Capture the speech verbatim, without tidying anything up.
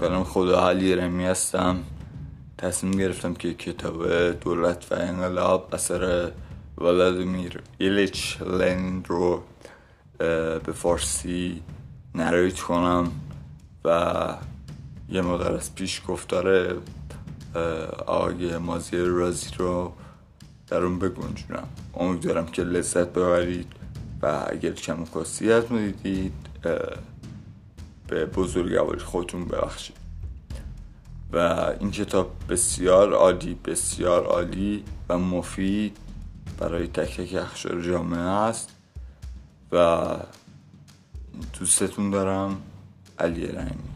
به نام خدا علی رامی هستم. تصمیم گرفتم که کتاب دولت و انقلاب اثر ولادیمیر ایلیچ لندرو به فارسی نرایت کنم و یه مقدار از پیش گفتار آقای مازیار رازی رو در اون بگنجونم. امیدوارم که لذت ببرید و اگر کم و کاستی از ما دیدید به بزرگواری خودتون ببخشید. و این کتاب بسیار عالی بسیار عالی و مفید برای تک تک اقشار جامعه است و دوستتون دارم. علی رامی.